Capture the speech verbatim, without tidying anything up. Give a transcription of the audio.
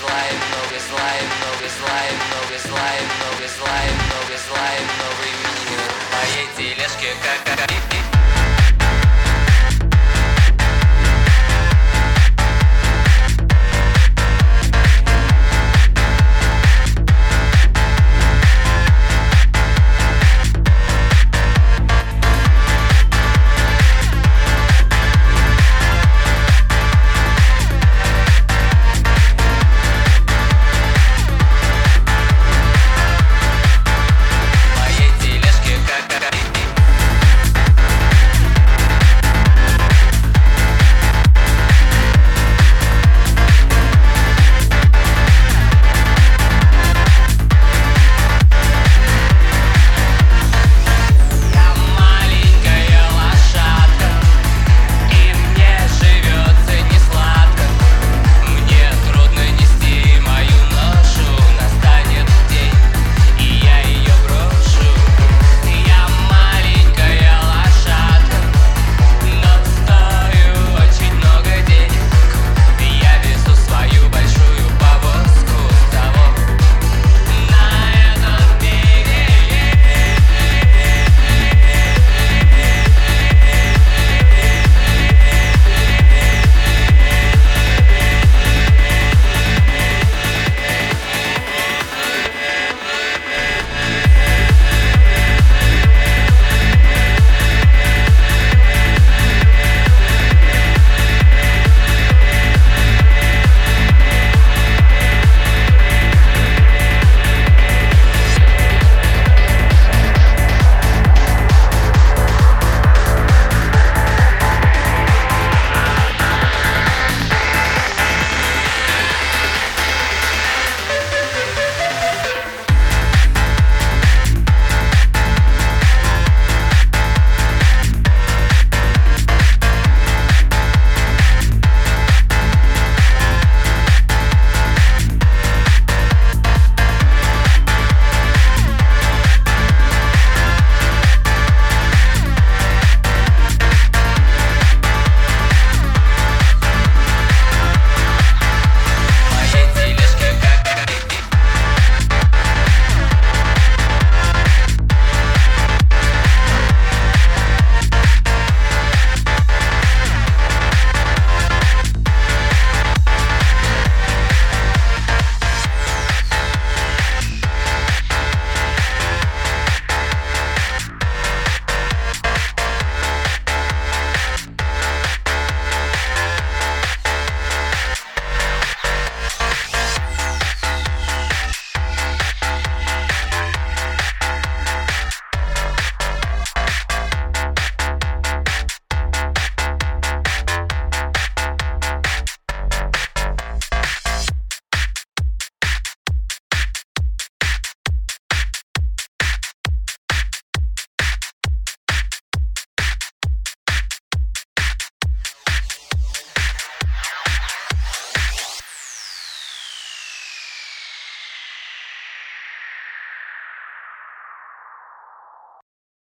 зла и много зла.